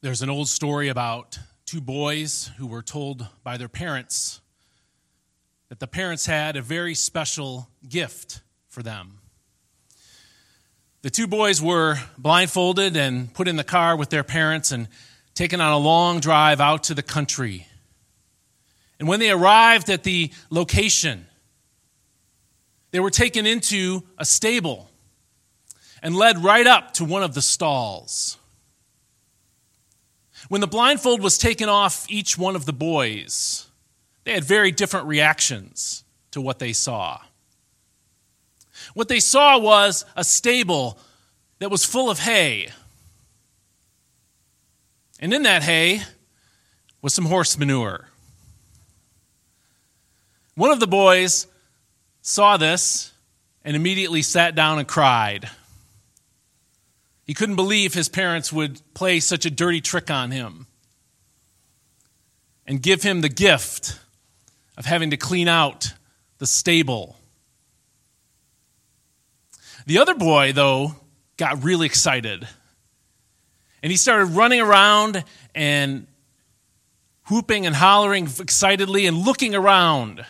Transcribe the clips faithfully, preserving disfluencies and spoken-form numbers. There's an old story about two boys who were told by their parents that the parents had a very special gift for them. The two boys were blindfolded and put in the car with their parents and taken on a long drive out to the country. And when they arrived at the location, they were taken into a stable and led right up to one of the stalls. When the blindfold was taken off each one of the boys, they had very different reactions to what they saw. What they saw was a stable that was full of hay. And in that hay was some horse manure. One of the boys saw this and immediately sat down and cried. He couldn't believe his parents would play such a dirty trick on him and give him the gift of having to clean out the stable. The other boy, though, got really excited. And he started running around and whooping and hollering excitedly and looking around.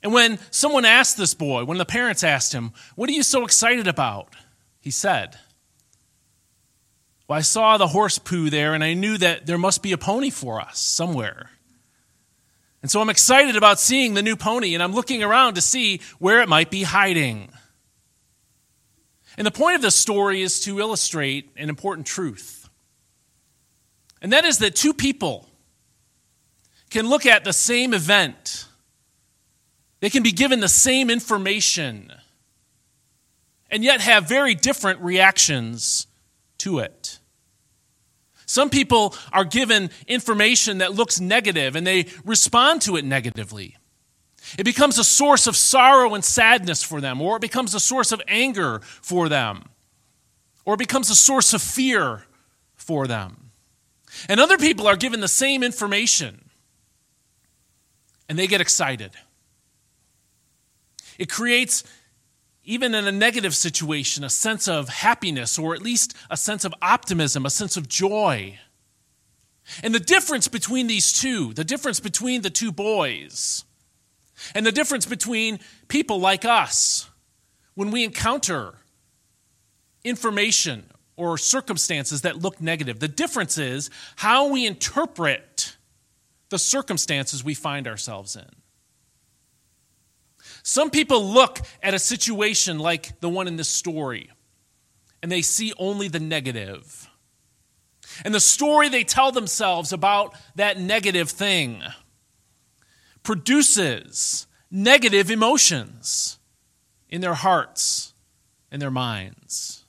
And when someone asked this boy, when the parents asked him, "What are you so excited about?" he said, "Well, I saw the horse poo there, and I knew that there must be a pony for us somewhere. And so I'm excited about seeing the new pony, and I'm looking around to see where it might be hiding." And the point of this story is to illustrate an important truth. And that is that two people can look at the same event. They can be given the same information and yet have very different reactions to it. Some people are given information that looks negative, and they respond to it negatively. It becomes a source of sorrow and sadness for them, or it becomes a source of anger for them, or it becomes a source of fear for them. And other people are given the same information, and they get excited. It creates, even in a negative situation, a sense of happiness, or at least a sense of optimism, a sense of joy. And the difference between these two, the difference between the two boys, and the difference between people like us, when we encounter information or circumstances that look negative, the difference is how we interpret the circumstances we find ourselves in. Some people look at a situation like the one in this story, and they see only the negative. And the story they tell themselves about that negative thing produces negative emotions in their hearts and their minds.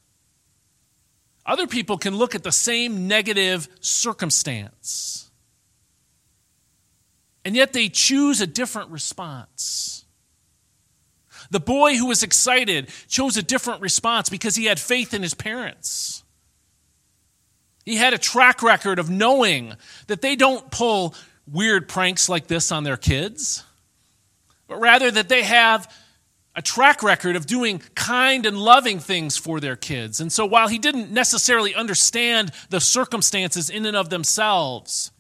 Other people can look at the same negative circumstance, and yet they choose a different response. The boy who was excited chose a different response because he had faith in his parents. He had a track record of knowing that they don't pull weird pranks like this on their kids, but rather that they have a track record of doing kind and loving things for their kids. And so while he didn't necessarily understand the circumstances in and of themselves,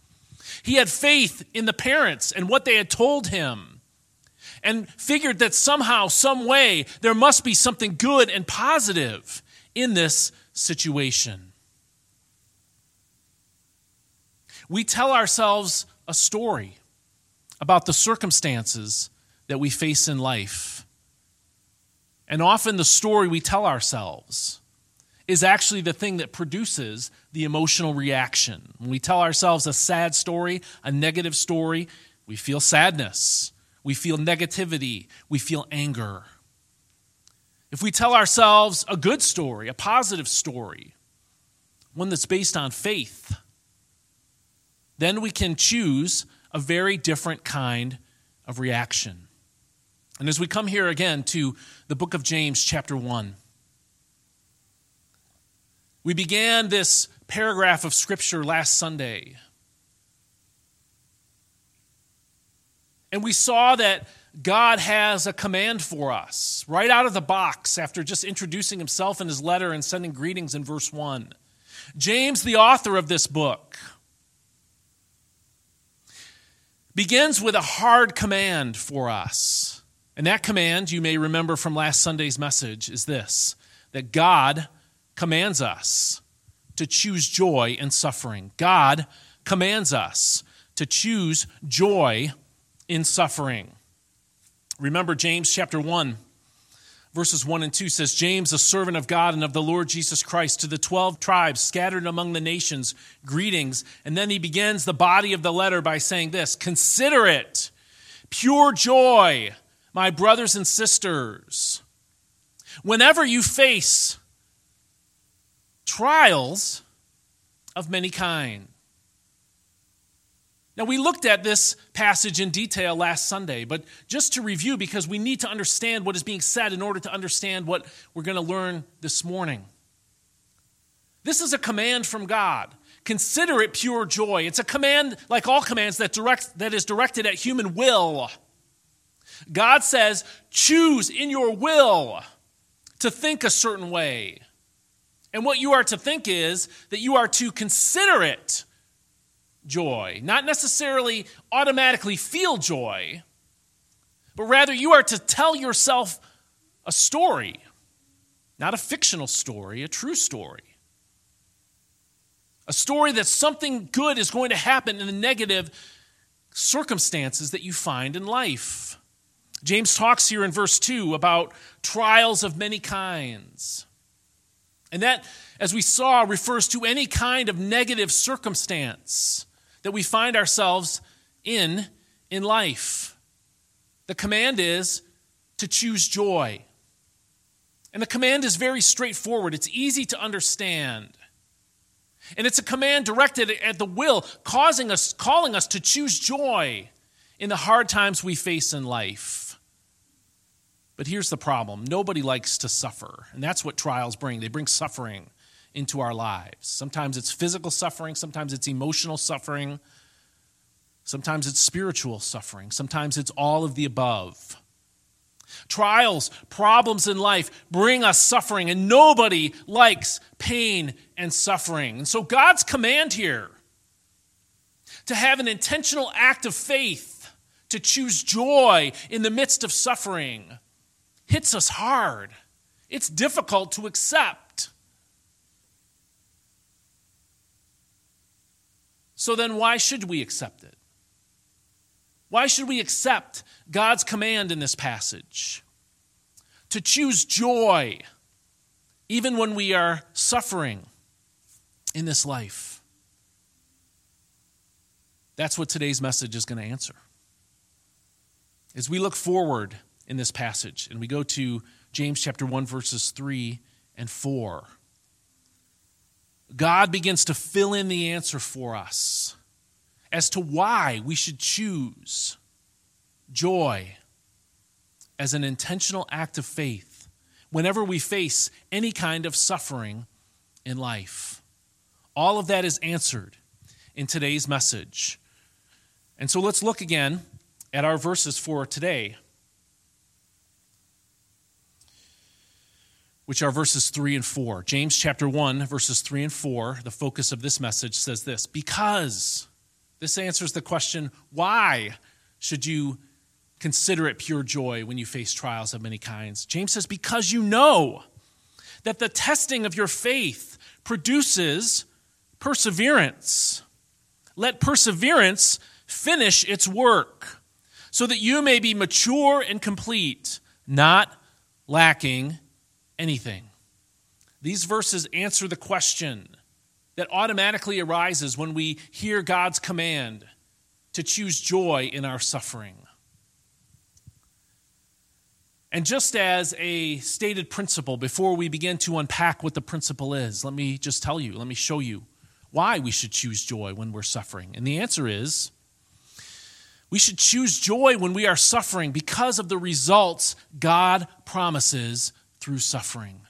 he had faith in the parents and what they had told him, and figured that somehow, some way, there must be something good and positive in this situation. We tell ourselves a story about the circumstances that we face in life. And often the story we tell ourselves is actually the thing that produces the emotional reaction. When we tell ourselves a sad story, a negative story, we feel sadness. We feel negativity. We feel anger. If we tell ourselves a good story, a positive story, one that's based on faith, then we can choose a very different kind of reaction. And as we come here again to the book of James, chapter one, we began this paragraph of Scripture last Sunday. And we saw that God has a command for us right out of the box after just introducing himself in his letter and sending greetings in verse one. James, the author of this book, begins with a hard command for us. And that command, you may remember from last Sunday's message, is this, that God commands us to choose joy in suffering. God commands us to choose joy in suffering. Remember James chapter one, verses one and two says, James, a servant of God and of the Lord Jesus Christ, to the twelve tribes scattered among the nations, greetings. And then he begins the body of the letter by saying this, consider it pure joy, my brothers and sisters, whenever you face trials of many kinds. Now, we looked at this passage in detail last Sunday, but just to review, because we need to understand what is being said in order to understand what we're going to learn this morning. This is a command from God. Consider it pure joy. It's a command, like all commands, that directs, that is directed at human will. God says, choose in your will to think a certain way. And what you are to think is that you are to consider it joy, not necessarily automatically feel joy, but rather you are to tell yourself a story, not a fictional story, a true story. A story that something good is going to happen in the negative circumstances that you find in life. James talks here in verse two about trials of many kinds. And that, as we saw, refers to any kind of negative circumstance that we find ourselves in in life. The command is to choose joy. And the command is very straightforward. It's easy to understand. And it's a command directed at the will, causing us, calling us to choose joy in the hard times we face in life. But here's the problem. Nobody likes to suffer. And that's what trials bring. They bring suffering into our lives. Sometimes it's physical suffering. Sometimes it's emotional suffering. Sometimes it's spiritual suffering. Sometimes it's all of the above. Trials, problems in life bring us suffering, and nobody likes pain and suffering. And so God's command here to have an intentional act of faith, to choose joy in the midst of suffering, hits us hard. It's difficult to accept. So then why should we accept it? Why should we accept God's command in this passage? To choose joy, even when we are suffering in this life. That's what today's message is going to answer. As we look forward in this passage, and we go to James chapter one, verses three and four, God begins to fill in the answer for us as to why we should choose joy as an intentional act of faith whenever we face any kind of suffering in life. All of that is answered in today's message. And so let's look again at our verses for today, which are verses three and four. James chapter one, verses three and four, the focus of this message says this, because this answers the question, why should you consider it pure joy when you face trials of many kinds? James says, because you know that the testing of your faith produces perseverance. Let perseverance finish its work, so that you may be mature and complete, not lacking anything. These verses answer the question that automatically arises when we hear God's command to choose joy in our suffering. And just as a stated principle, before we begin to unpack what the principle is, let me just tell you, let me show you why we should choose joy when we're suffering. And the answer is, we should choose joy when we are suffering because of the results God promises through suffering.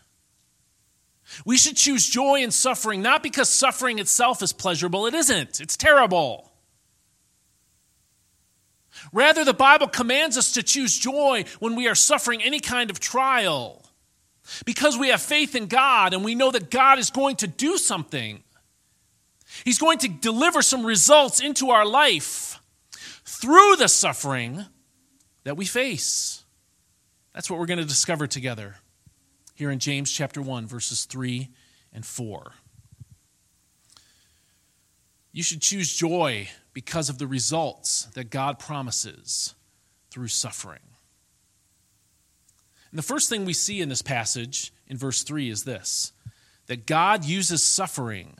We should choose joy in suffering, not because suffering itself is pleasurable. It isn't. It's terrible. Rather, the Bible commands us to choose joy when we are suffering any kind of trial, because we have faith in God and we know that God is going to do something He's going to deliver some results into our life through the suffering that we face. That's what we're going to discover together here in James chapter one, verses three and four. You should choose joy because of the results that God promises through suffering. And the first thing we see in this passage in verse three is this, that God uses suffering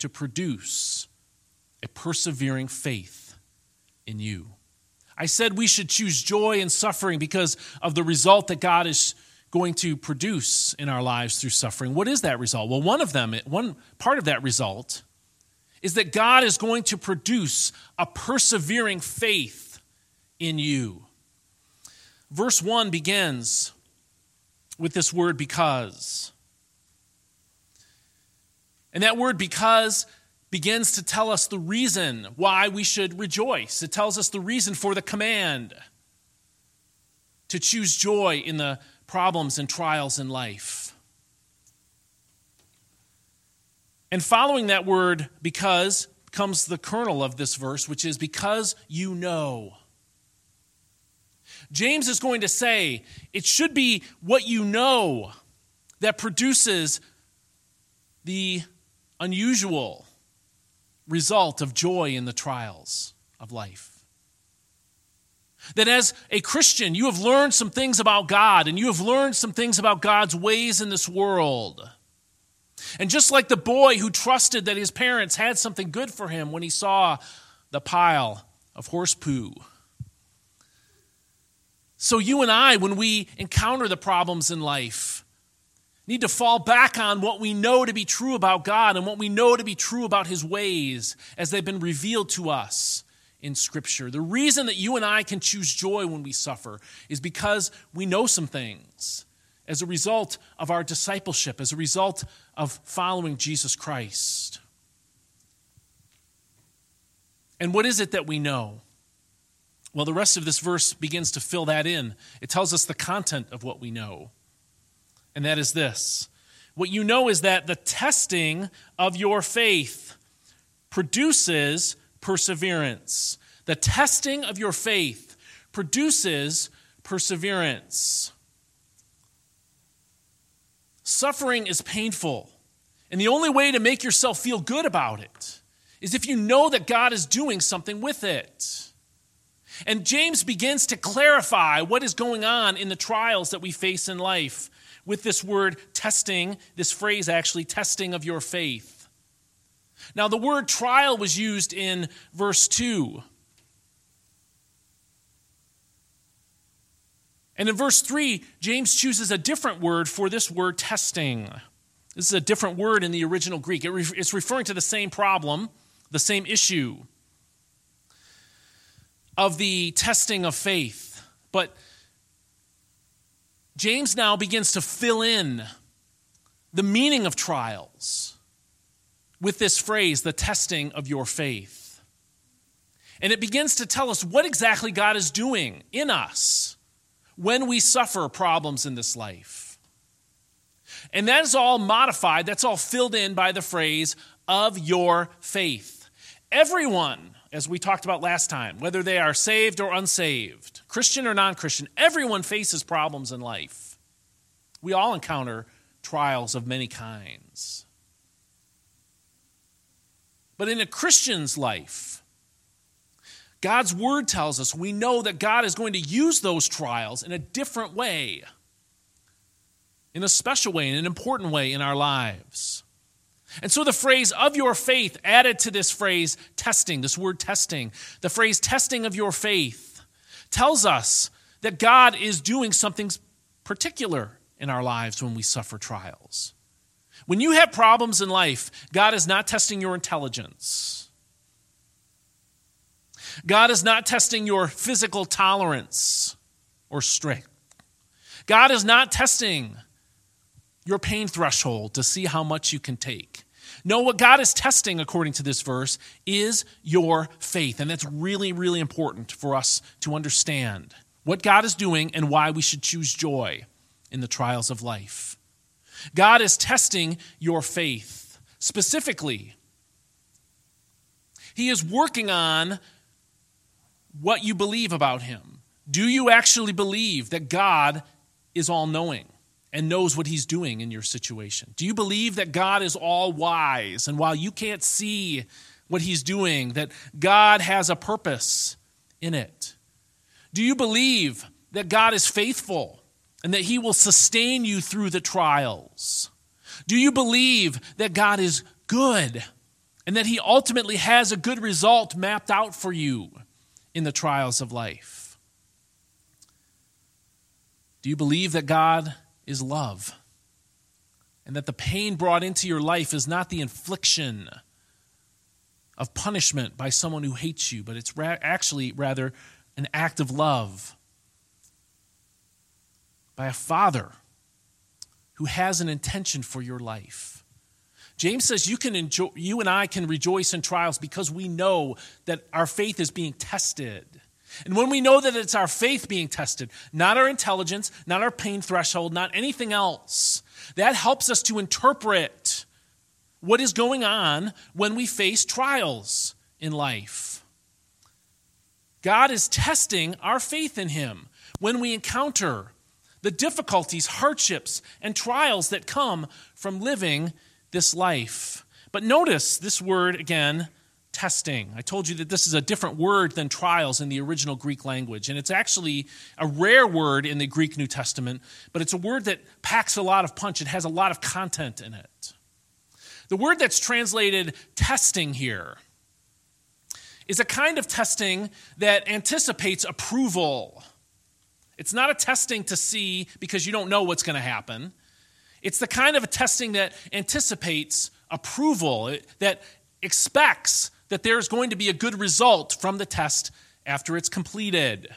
to produce a persevering faith in you. I said we should choose joy in suffering because of the result that God is going to produce in our lives through suffering. What is that result? Well, one of them, one part of that result is that God is going to produce a persevering faith in you. Verse one begins with this word because. And that word because begins to tell us the reason why we should rejoice. It tells us the reason for the command to choose joy in the problems and trials in life. And following that word because comes the kernel of this verse, which is because you know. James is going to say it should be what you know that produces the unusual result of joy in the trials of life. That as a Christian, you have learned some things about God, and you have learned some things about God's ways in this world. And just like the boy who trusted that his parents had something good for him when he saw the pile of horse poo, so you and I, when we encounter the problems in life, need to fall back on what we know to be true about God and what we know to be true about his ways as they've been revealed to us in Scripture. The reason that you and I can choose joy when we suffer is because we know some things as a result of our discipleship, as a result of following Jesus Christ. And what is it that we know? Well, the rest of this verse begins to fill that in. It tells us the content of what we know, and that is this. What you know is that the testing of your faith produces perseverance. The testing of your faith produces perseverance. Suffering is painful, and the only way to make yourself feel good about it is if you know that God is doing something with it. And James begins to clarify what is going on in the trials that we face in life with this word testing, this phrase actually, testing of your faith. Now, the word trial was used in verse two. And in verse three, James chooses a different word for this word testing. This is a different word in the original Greek. It re- it's referring to the same problem, the same issue of the testing of faith. But James now begins to fill in the meaning of trials with this phrase, the testing of your faith. And it begins to tell us what exactly God is doing in us when we suffer problems in this life. And that is all modified, that's all filled in by the phrase, of your faith. Everyone, as we talked about last time, whether they are saved or unsaved, Christian or non-Christian, everyone faces problems in life. We all encounter trials of many kinds. But in a Christian's life, God's word tells us we know that God is going to use those trials in a different way, in a special way, in an important way in our lives. And so the phrase of your faith added to this phrase testing, this word testing, the phrase testing of your faith tells us that God is doing something particular in our lives when we suffer trials. When you have problems in life, God is not testing your intelligence. God is not testing your physical tolerance or strength. God is not testing your pain threshold to see how much you can take. No, what God is testing, according to this verse, is your faith. And that's really, really important for us to understand what God is doing and why we should choose joy in the trials of life. God is testing your faith. Specifically, He is working on what you believe about him. Do you actually believe that God is all-knowing and knows what he's doing in your situation? Do you believe that God is all-wise, and while you can't see what he's doing, that God has a purpose in it? Do you believe that God is faithful and that he will sustain you through the trials? Do you believe that God is good and that he ultimately has a good result mapped out for you in the trials of life? Do you believe that God is love and that the pain brought into your life is not the infliction of punishment by someone who hates you, but it's ra- actually rather an act of love by a father who has an intention for your life? James says you can enjoy, you and I can rejoice in trials because we know that our faith is being tested. And when we know that it's our faith being tested, not our intelligence, not our pain threshold, not anything else, that helps us to interpret what is going on when we face trials in life. God is testing our faith in him when we encounter the difficulties, hardships, and trials that come from living this life. But notice this word again, testing. I told you that this is a different word than trials in the original Greek language, and it's actually a rare word in the Greek New Testament, but it's a word that packs a lot of punch. It has a lot of content in it. The word that's translated testing here is a kind of testing that anticipates approval. It's not a testing to see because you don't know what's going to happen. It's the kind of a testing that anticipates approval, that expects that there's going to be a good result from the test after it's completed.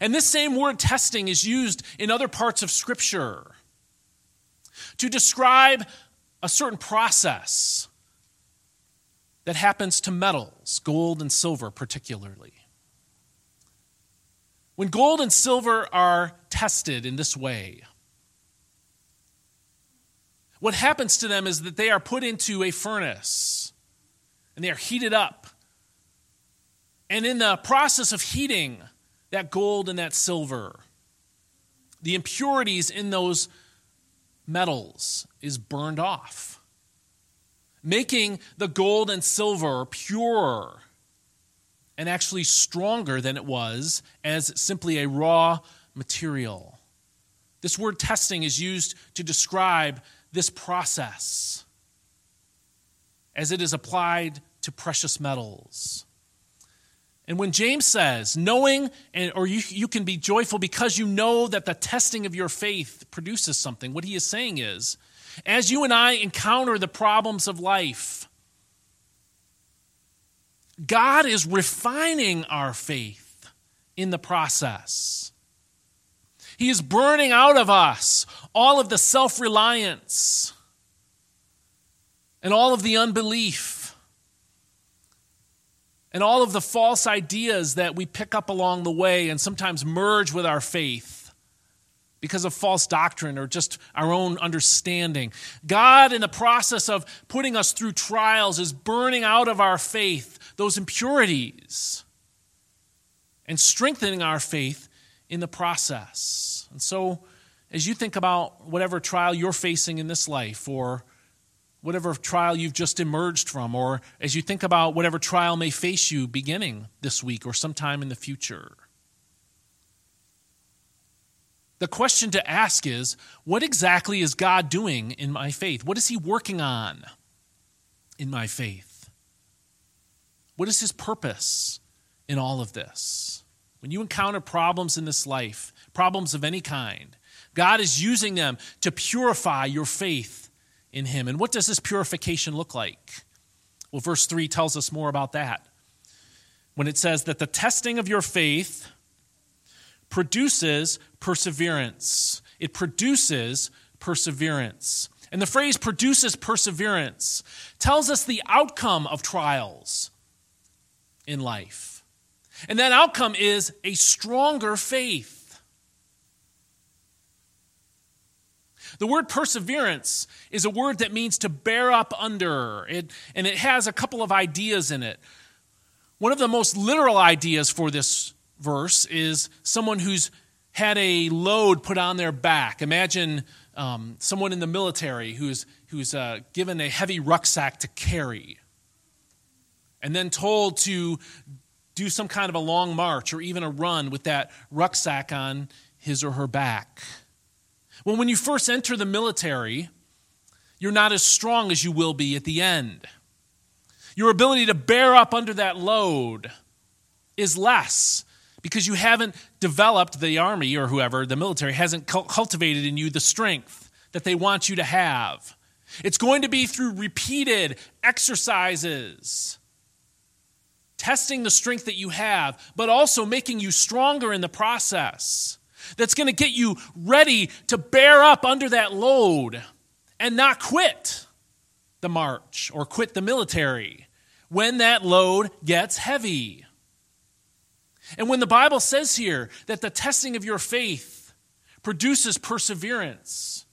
And this same word testing is used in other parts of Scripture to describe a certain process that happens to metals, gold and silver particularly. When gold and silver are tested in this way, what happens to them is that they are put into a furnace and they are heated up. And in the process of heating that gold and that silver, the impurities in those metals is burned off, making the gold and silver purer and actually stronger than it was as simply a raw material. This word testing is used to describe this process as it is applied to precious metals. And when James says, knowing, and, or you, you can be joyful because you know that the testing of your faith produces something, what he is saying is, as you and I encounter the problems of life, God is refining our faith in the process. He is burning out of us all of the self-reliance and all of the unbelief and all of the false ideas that we pick up along the way and sometimes merge with our faith because of false doctrine or just our own understanding. God, in the process of putting us through trials, is burning out of our faith those impurities and strengthening our faith in the process. And so, as you think about whatever trial you're facing in this life, or whatever trial you've just emerged from, or as you think about whatever trial may face you beginning this week or sometime in the future, the question to ask is, what exactly is God doing in my faith? What is he working on in my faith? What is his purpose in all of this? When you encounter problems in this life, problems of any kind, God is using them to purify your faith in him. And what does this purification look like? Well, verse three tells us more about that when it says that the testing of your faith produces perseverance. It produces perseverance. And the phrase produces perseverance tells us the outcome of trials in life. And that outcome is a stronger faith. The word perseverance is a word that means to bear up under, it, and it has a couple of ideas in it. One of the most literal ideas for this verse is someone who's had a load put on their back. Imagine um, someone in the military who's, who's uh, given a heavy rucksack to carry and then told to do some kind of a long march or even a run with that rucksack on his or her back. Well, when you first enter the military, you're not as strong as you will be at the end. Your ability to bear up under that load is less because you haven't developed, the army or whoever, the military, hasn't cultivated in you the strength that they want you to have. It's going to be through repeated exercises, testing the strength that you have, but also making you stronger in the process. That's going to get you ready to bear up under that load and not quit the march or quit the military when that load gets heavy. And when the Bible says here that the testing of your faith produces perseverance,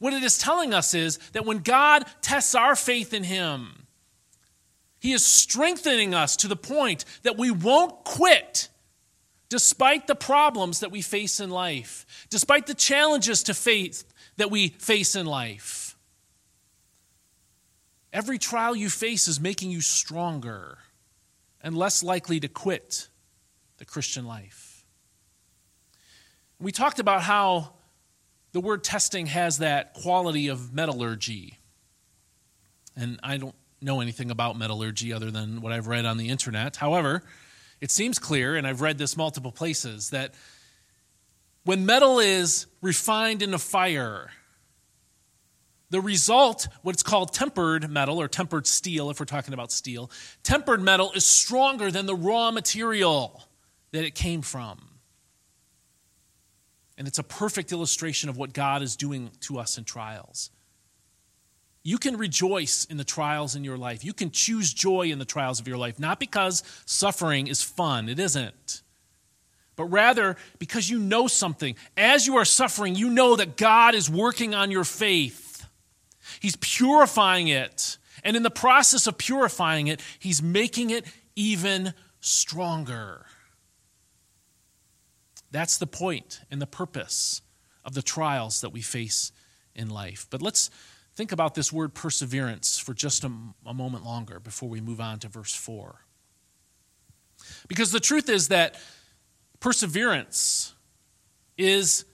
what it is telling us is that when God tests our faith in Him, He is strengthening us to the point that we won't quit despite the problems that we face in life, despite the challenges to faith that we face in life. Every trial you face is making you stronger and less likely to quit the Christian life. We talked about how the word testing has that quality of metallurgy. And I don't know anything about metallurgy other than what I've read on the internet. However, it seems clear, and I've read this multiple places, that when metal is refined in a fire, the result, what's called tempered metal or tempered steel, if we're talking about steel, tempered metal is stronger than the raw material that it came from. And it's a perfect illustration of what God is doing to us in trials. You can rejoice in the trials in your life. You can choose joy in the trials of your life, not because suffering is fun. It isn't. But rather, because you know something. As you are suffering, you know that God is working on your faith. He's purifying it. And in the process of purifying it, He's making it even stronger. That's the point and the purpose of the trials that we face in life. But let's think about this word perseverance for just a, a moment longer before we move on to verse four. Because the truth is that perseverance is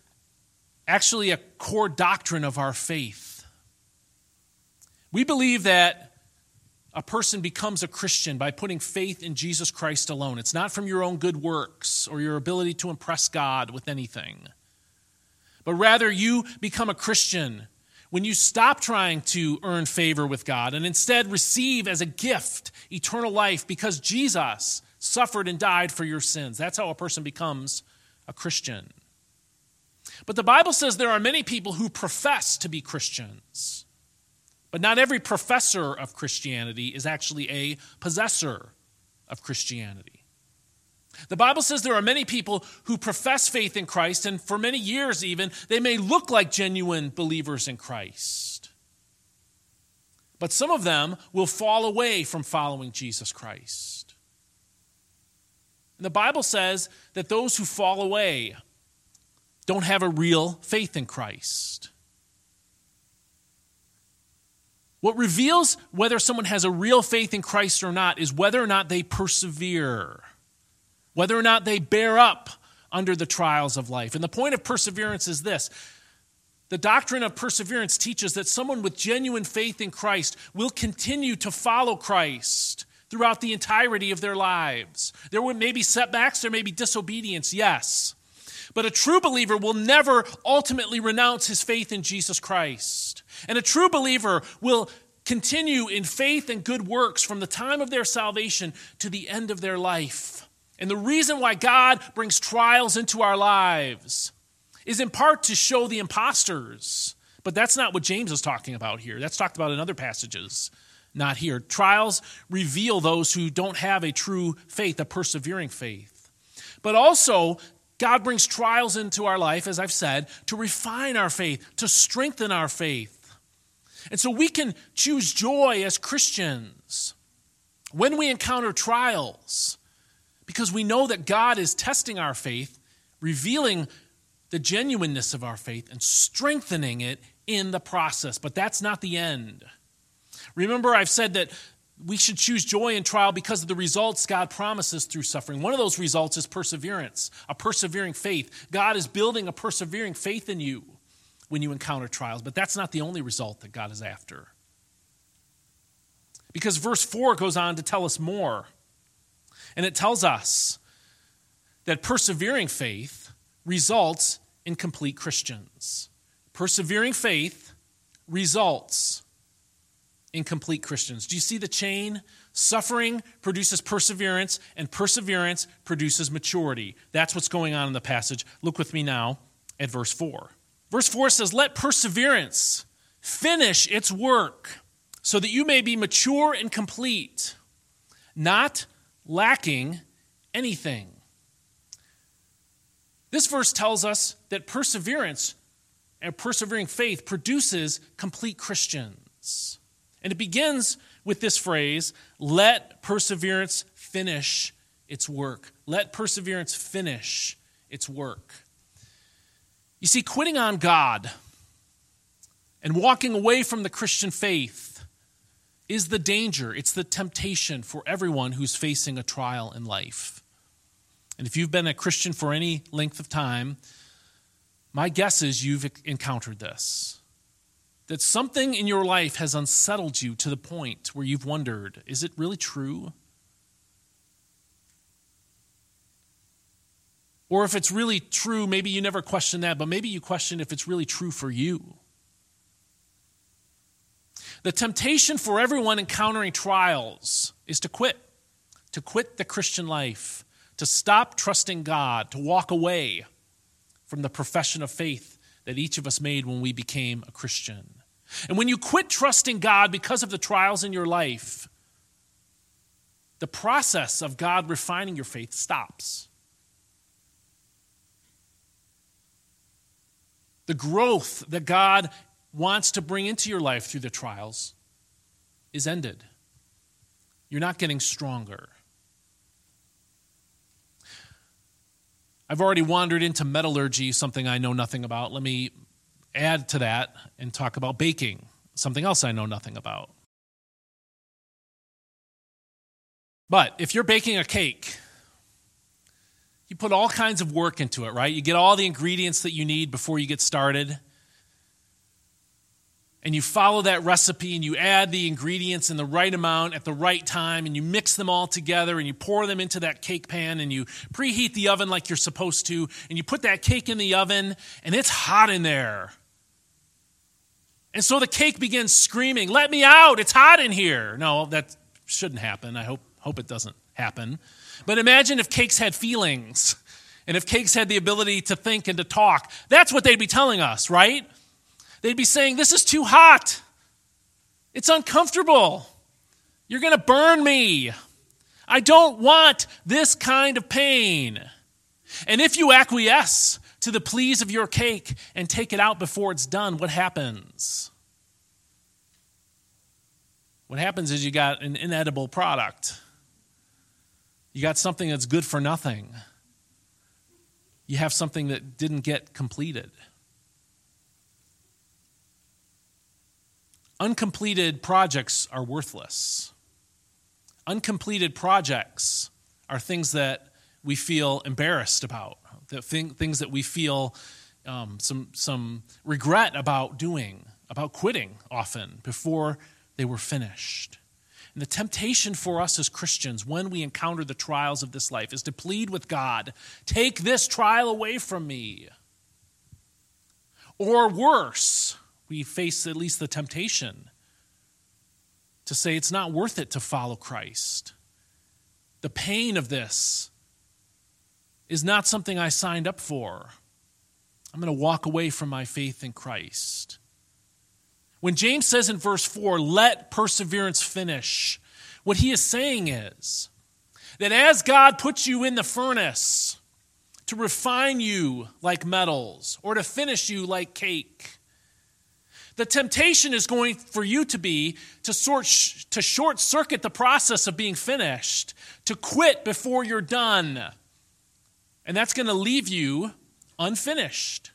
actually a core doctrine of our faith. We believe that a person becomes a Christian by putting faith in Jesus Christ alone. It's not from your own good works or your ability to impress God with anything, but rather you become a Christian when you stop trying to earn favor with God and instead receive as a gift eternal life because Jesus suffered and died for your sins. That's how a person becomes a Christian. But the Bible says there are many people who profess to be Christians, but not every professor of Christianity is actually a possessor of Christianity. The Bible says there are many people who profess faith in Christ, and for many years even, they may look like genuine believers in Christ. But some of them will fall away from following Jesus Christ. And the Bible says that those who fall away don't have a real faith in Christ. What reveals whether someone has a real faith in Christ or not is whether or not they persevere, whether or not they bear up under the trials of life. And the point of perseverance is this. The doctrine of perseverance teaches that someone with genuine faith in Christ will continue to follow Christ throughout the entirety of their lives. There may be setbacks, there may be disobedience, yes. But a true believer will never ultimately renounce his faith in Jesus Christ. And a true believer will continue in faith and good works from the time of their salvation to the end of their life. And the reason why God brings trials into our lives is in part to show the imposters. But that's not what James is talking about here. That's talked about in other passages, not here. Trials reveal those who don't have a true faith, a persevering faith. But also, God brings trials into our life, as I've said, to refine our faith, to strengthen our faith. And so we can choose joy as Christians when we encounter trials, because we know that God is testing our faith, revealing the genuineness of our faith, and strengthening it in the process. But that's not the end. Remember, I've said that we should choose joy in trial because of the results God promises through suffering. One of those results is perseverance, a persevering faith. God is building a persevering faith in you when you encounter trials, but that's not the only result that God is after. Because verse four goes on to tell us more. And it tells us that persevering faith results in complete Christians. Persevering faith results in complete Christians. Do you see the chain? Suffering produces perseverance, and perseverance produces maturity. That's what's going on in the passage. Look with me now at verse four. Verse four says, "Let perseverance finish its work, so that you may be mature and complete, not lacking anything." This verse tells us that perseverance and persevering faith produces complete Christians. And it begins with this phrase, "Let perseverance finish its work." Let perseverance finish its work. You see, quitting on God and walking away from the Christian faith is the danger. It's the temptation for everyone who's facing a trial in life. And if you've been a Christian for any length of time, my guess is you've encountered this. That something in your life has unsettled you to the point where you've wondered, is it really true? Or if it's really true, maybe you never question that, but maybe you question if it's really true for you. The temptation for everyone encountering trials is to quit, to quit the Christian life, to stop trusting God, to walk away from the profession of faith that each of us made when we became a Christian. And when you quit trusting God because of the trials in your life, the process of God refining your faith stops. The growth that God wants to bring into your life through the trials is ended. You're not getting stronger. I've already wandered into metallurgy, something I know nothing about. Let me add to that and talk about baking, something else I know nothing about. But if you're baking a cake, you put all kinds of work into it, right? You get all the ingredients that you need before you get started. And you follow that recipe and you add the ingredients in the right amount at the right time, and you mix them all together and you pour them into that cake pan and you preheat the oven like you're supposed to, and you put that cake in the oven and it's hot in there. And so the cake begins screaming, "Let me out, it's hot in here." No, that shouldn't happen. I hope, hope it doesn't happen. But imagine if cakes had feelings, and if cakes had the ability to think and to talk. That's what they'd be telling us, right? They'd be saying, "This is too hot. It's uncomfortable. You're going to burn me. I don't want this kind of pain." And if you acquiesce to the pleas of your cake and take it out before it's done, what happens? What happens is you got an inedible product. You got something that's good for nothing. You have something that didn't get completed. Uncompleted projects are worthless. Uncompleted projects are things that we feel embarrassed about, the thing, things that we feel um, some, some regret about doing, about quitting often before they were finished. And the temptation for us as Christians when we encounter the trials of this life is to plead with God, "Take this trial away from me." Or worse, we face at least the temptation to say it's not worth it to follow Christ. The pain of this is not something I signed up for. I'm going to walk away from my faith in Christ. When James says in verse four, "Let perseverance finish," what he is saying is that as God puts you in the furnace to refine you like metals, or to finish you like cake. The temptation is going for you to be to sort to short circuit the process of being finished, to quit before you're done. And that's going to leave you unfinished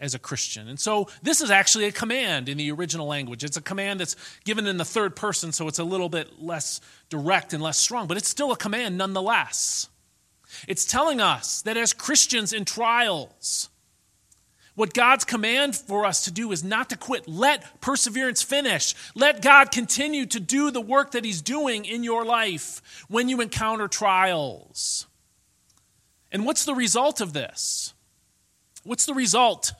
as a Christian. And so this is actually a command in the original language. It's a command that's given in the third person, so it's a little bit less direct and less strong, but it's still a command nonetheless. It's telling us that as Christians in trials, what God's command for us to do is not to quit. Let perseverance finish. Let God continue to do the work that he's doing in your life when you encounter trials. And what's the result of this? What's the result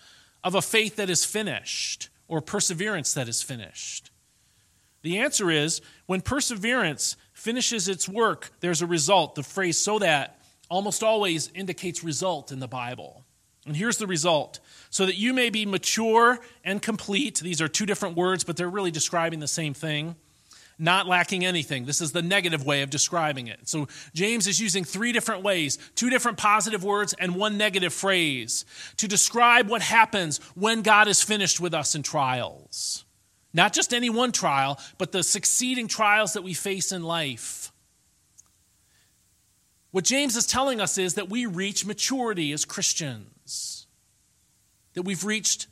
of a faith that is finished or perseverance that is finished? The answer is, when perseverance finishes its work, there's a result. The phrase "so that" almost always indicates result in the Bible. And here's the result: so that you may be mature and complete. These are two different words, but they're really describing the same thing. Not lacking anything. This is the negative way of describing it. So James is using three different ways, two different positive words and one negative phrase to describe what happens when God is finished with us in trials. Not just any one trial, but the succeeding trials that we face in life. What James is telling us is that we reach maturity as Christians, that we've reached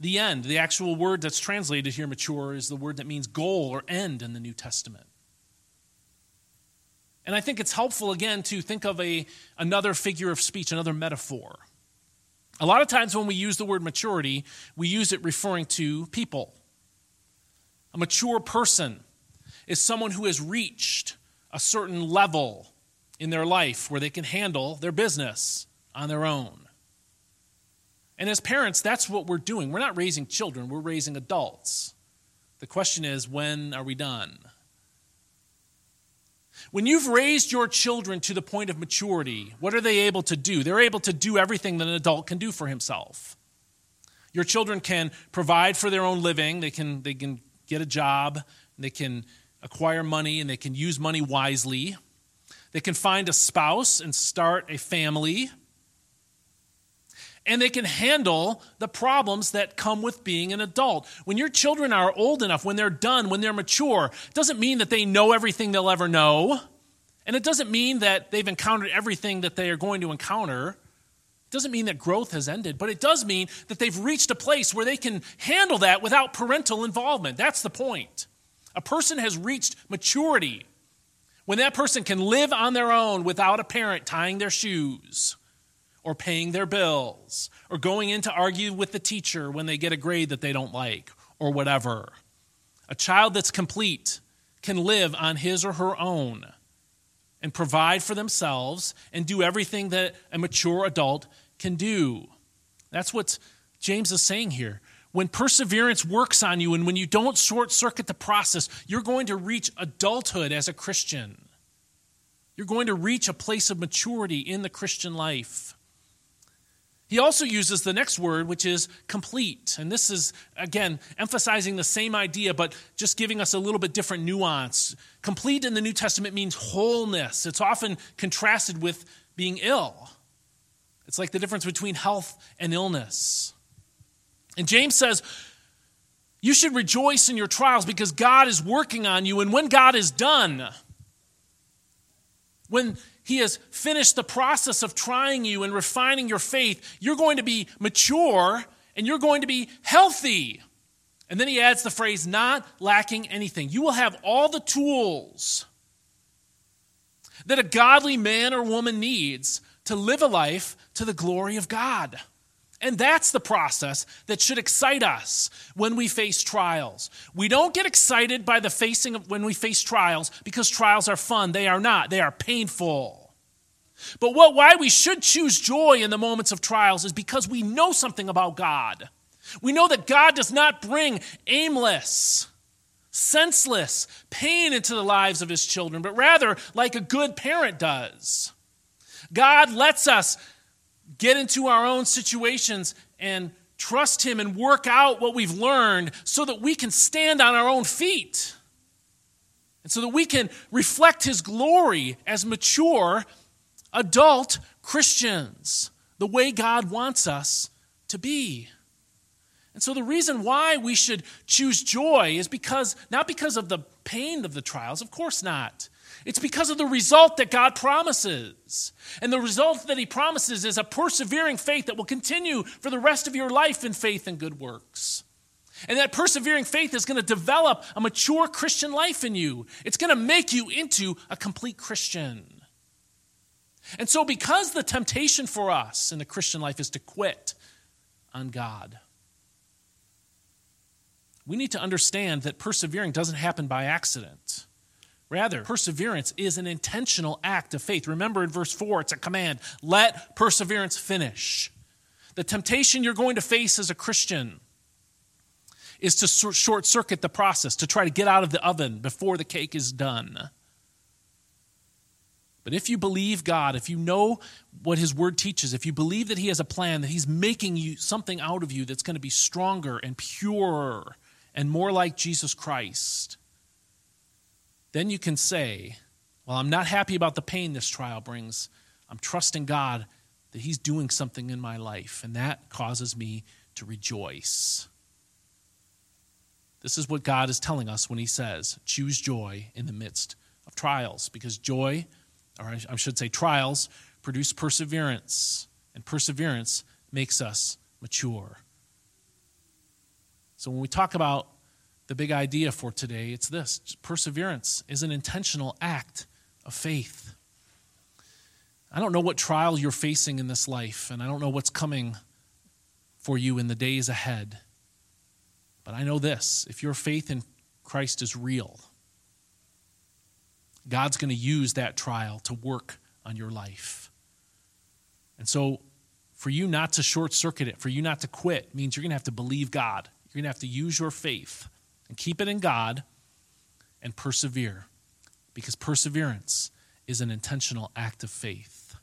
the end. The actual word that's translated here, mature, is the word that means goal or end in the New Testament. And I think it's helpful, again, to think of a another figure of speech, another metaphor. A lot of times when we use the word maturity, we use it referring to people. A mature person is someone who has reached a certain level in their life where they can handle their business on their own. And as parents, that's what we're doing. We're not raising children, we're raising adults. The question is, when are we done? When you've raised your children to the point of maturity, what are they able to do? They're able to do everything that an adult can do for himself. Your children can provide for their own living, they can, they can get a job, they can acquire money, and they can use money wisely. They can find a spouse and start a family. And they can handle the problems that come with being an adult. When your children are old enough, when they're done, when they're mature, it doesn't mean that they know everything they'll ever know. And it doesn't mean that they've encountered everything that they are going to encounter. It doesn't mean that growth has ended, but it does mean that they've reached a place where they can handle that without parental involvement. That's the point. A person has reached maturity when that person can live on their own without a parent tying their shoes or paying their bills or going in to argue with the teacher when they get a grade that they don't like or whatever. A child that's complete can live on his or her own and provide for themselves and do everything that a mature adult can do. That's what James is saying here. When perseverance works on you and when you don't short-circuit the process, you're going to reach adulthood as a Christian. You're going to reach a place of maturity in the Christian life. He also uses the next word, which is complete. And this is, again, emphasizing the same idea, but just giving us a little bit different nuance. Complete in the New Testament means wholeness. It's often contrasted with being ill. It's like the difference between health and illness. And James says, you should rejoice in your trials because God is working on you. And when God is done, when he has finished the process of trying you and refining your faith, you're going to be mature and you're going to be healthy. And then he adds the phrase, not lacking anything. You will have all the tools that a godly man or woman needs to live a life to the glory of God. And that's the process that should excite us when we face trials. We don't get excited by the facing of when we face trials because trials are fun. They are not. They are painful. But what why we should choose joy in the moments of trials is because we know something about God. We know that God does not bring aimless, senseless pain into the lives of his children, but rather like a good parent does. God lets us get into our own situations and trust him and work out what we've learned so that we can stand on our own feet and so that we can reflect his glory as mature adult Christians, the way God wants us to be. And so the reason why we should choose joy is because, not because of the pain of the trials, of course not. It's because of the result that God promises. And the result that he promises is a persevering faith that will continue for the rest of your life in faith and good works. And that persevering faith is going to develop a mature Christian life in you. It's going to make you into a complete Christian. And so because the temptation for us in the Christian life is to quit on God, we need to understand that persevering doesn't happen by accident. Rather, perseverance is an intentional act of faith. Remember in verse four, it's a command. Let perseverance finish. The temptation you're going to face as a Christian is to short-circuit the process, to try to get out of the oven before the cake is done. But if you believe God, if you know what his word teaches, if you believe that he has a plan, that he's making you something out of you that's going to be stronger and purer and more like Jesus Christ, then you can say, well, I'm not happy about the pain this trial brings. I'm trusting God that he's doing something in my life, and that causes me to rejoice. This is what God is telling us when he says, choose joy in the midst of trials, because joy, or I should say trials, produce perseverance, and perseverance makes us mature. So when we talk about the big idea for today, it's this. Perseverance is an intentional act of faith. I don't know what trial you're facing in this life, and I don't know what's coming for you in the days ahead. But I know this. If your faith in Christ is real, God's going to use that trial to work on your life. And so for you not to short-circuit it, for you not to quit, means you're going to have to believe God. You're going to have to use your faith and keep it in God, and persevere, because perseverance is an intentional act of faith.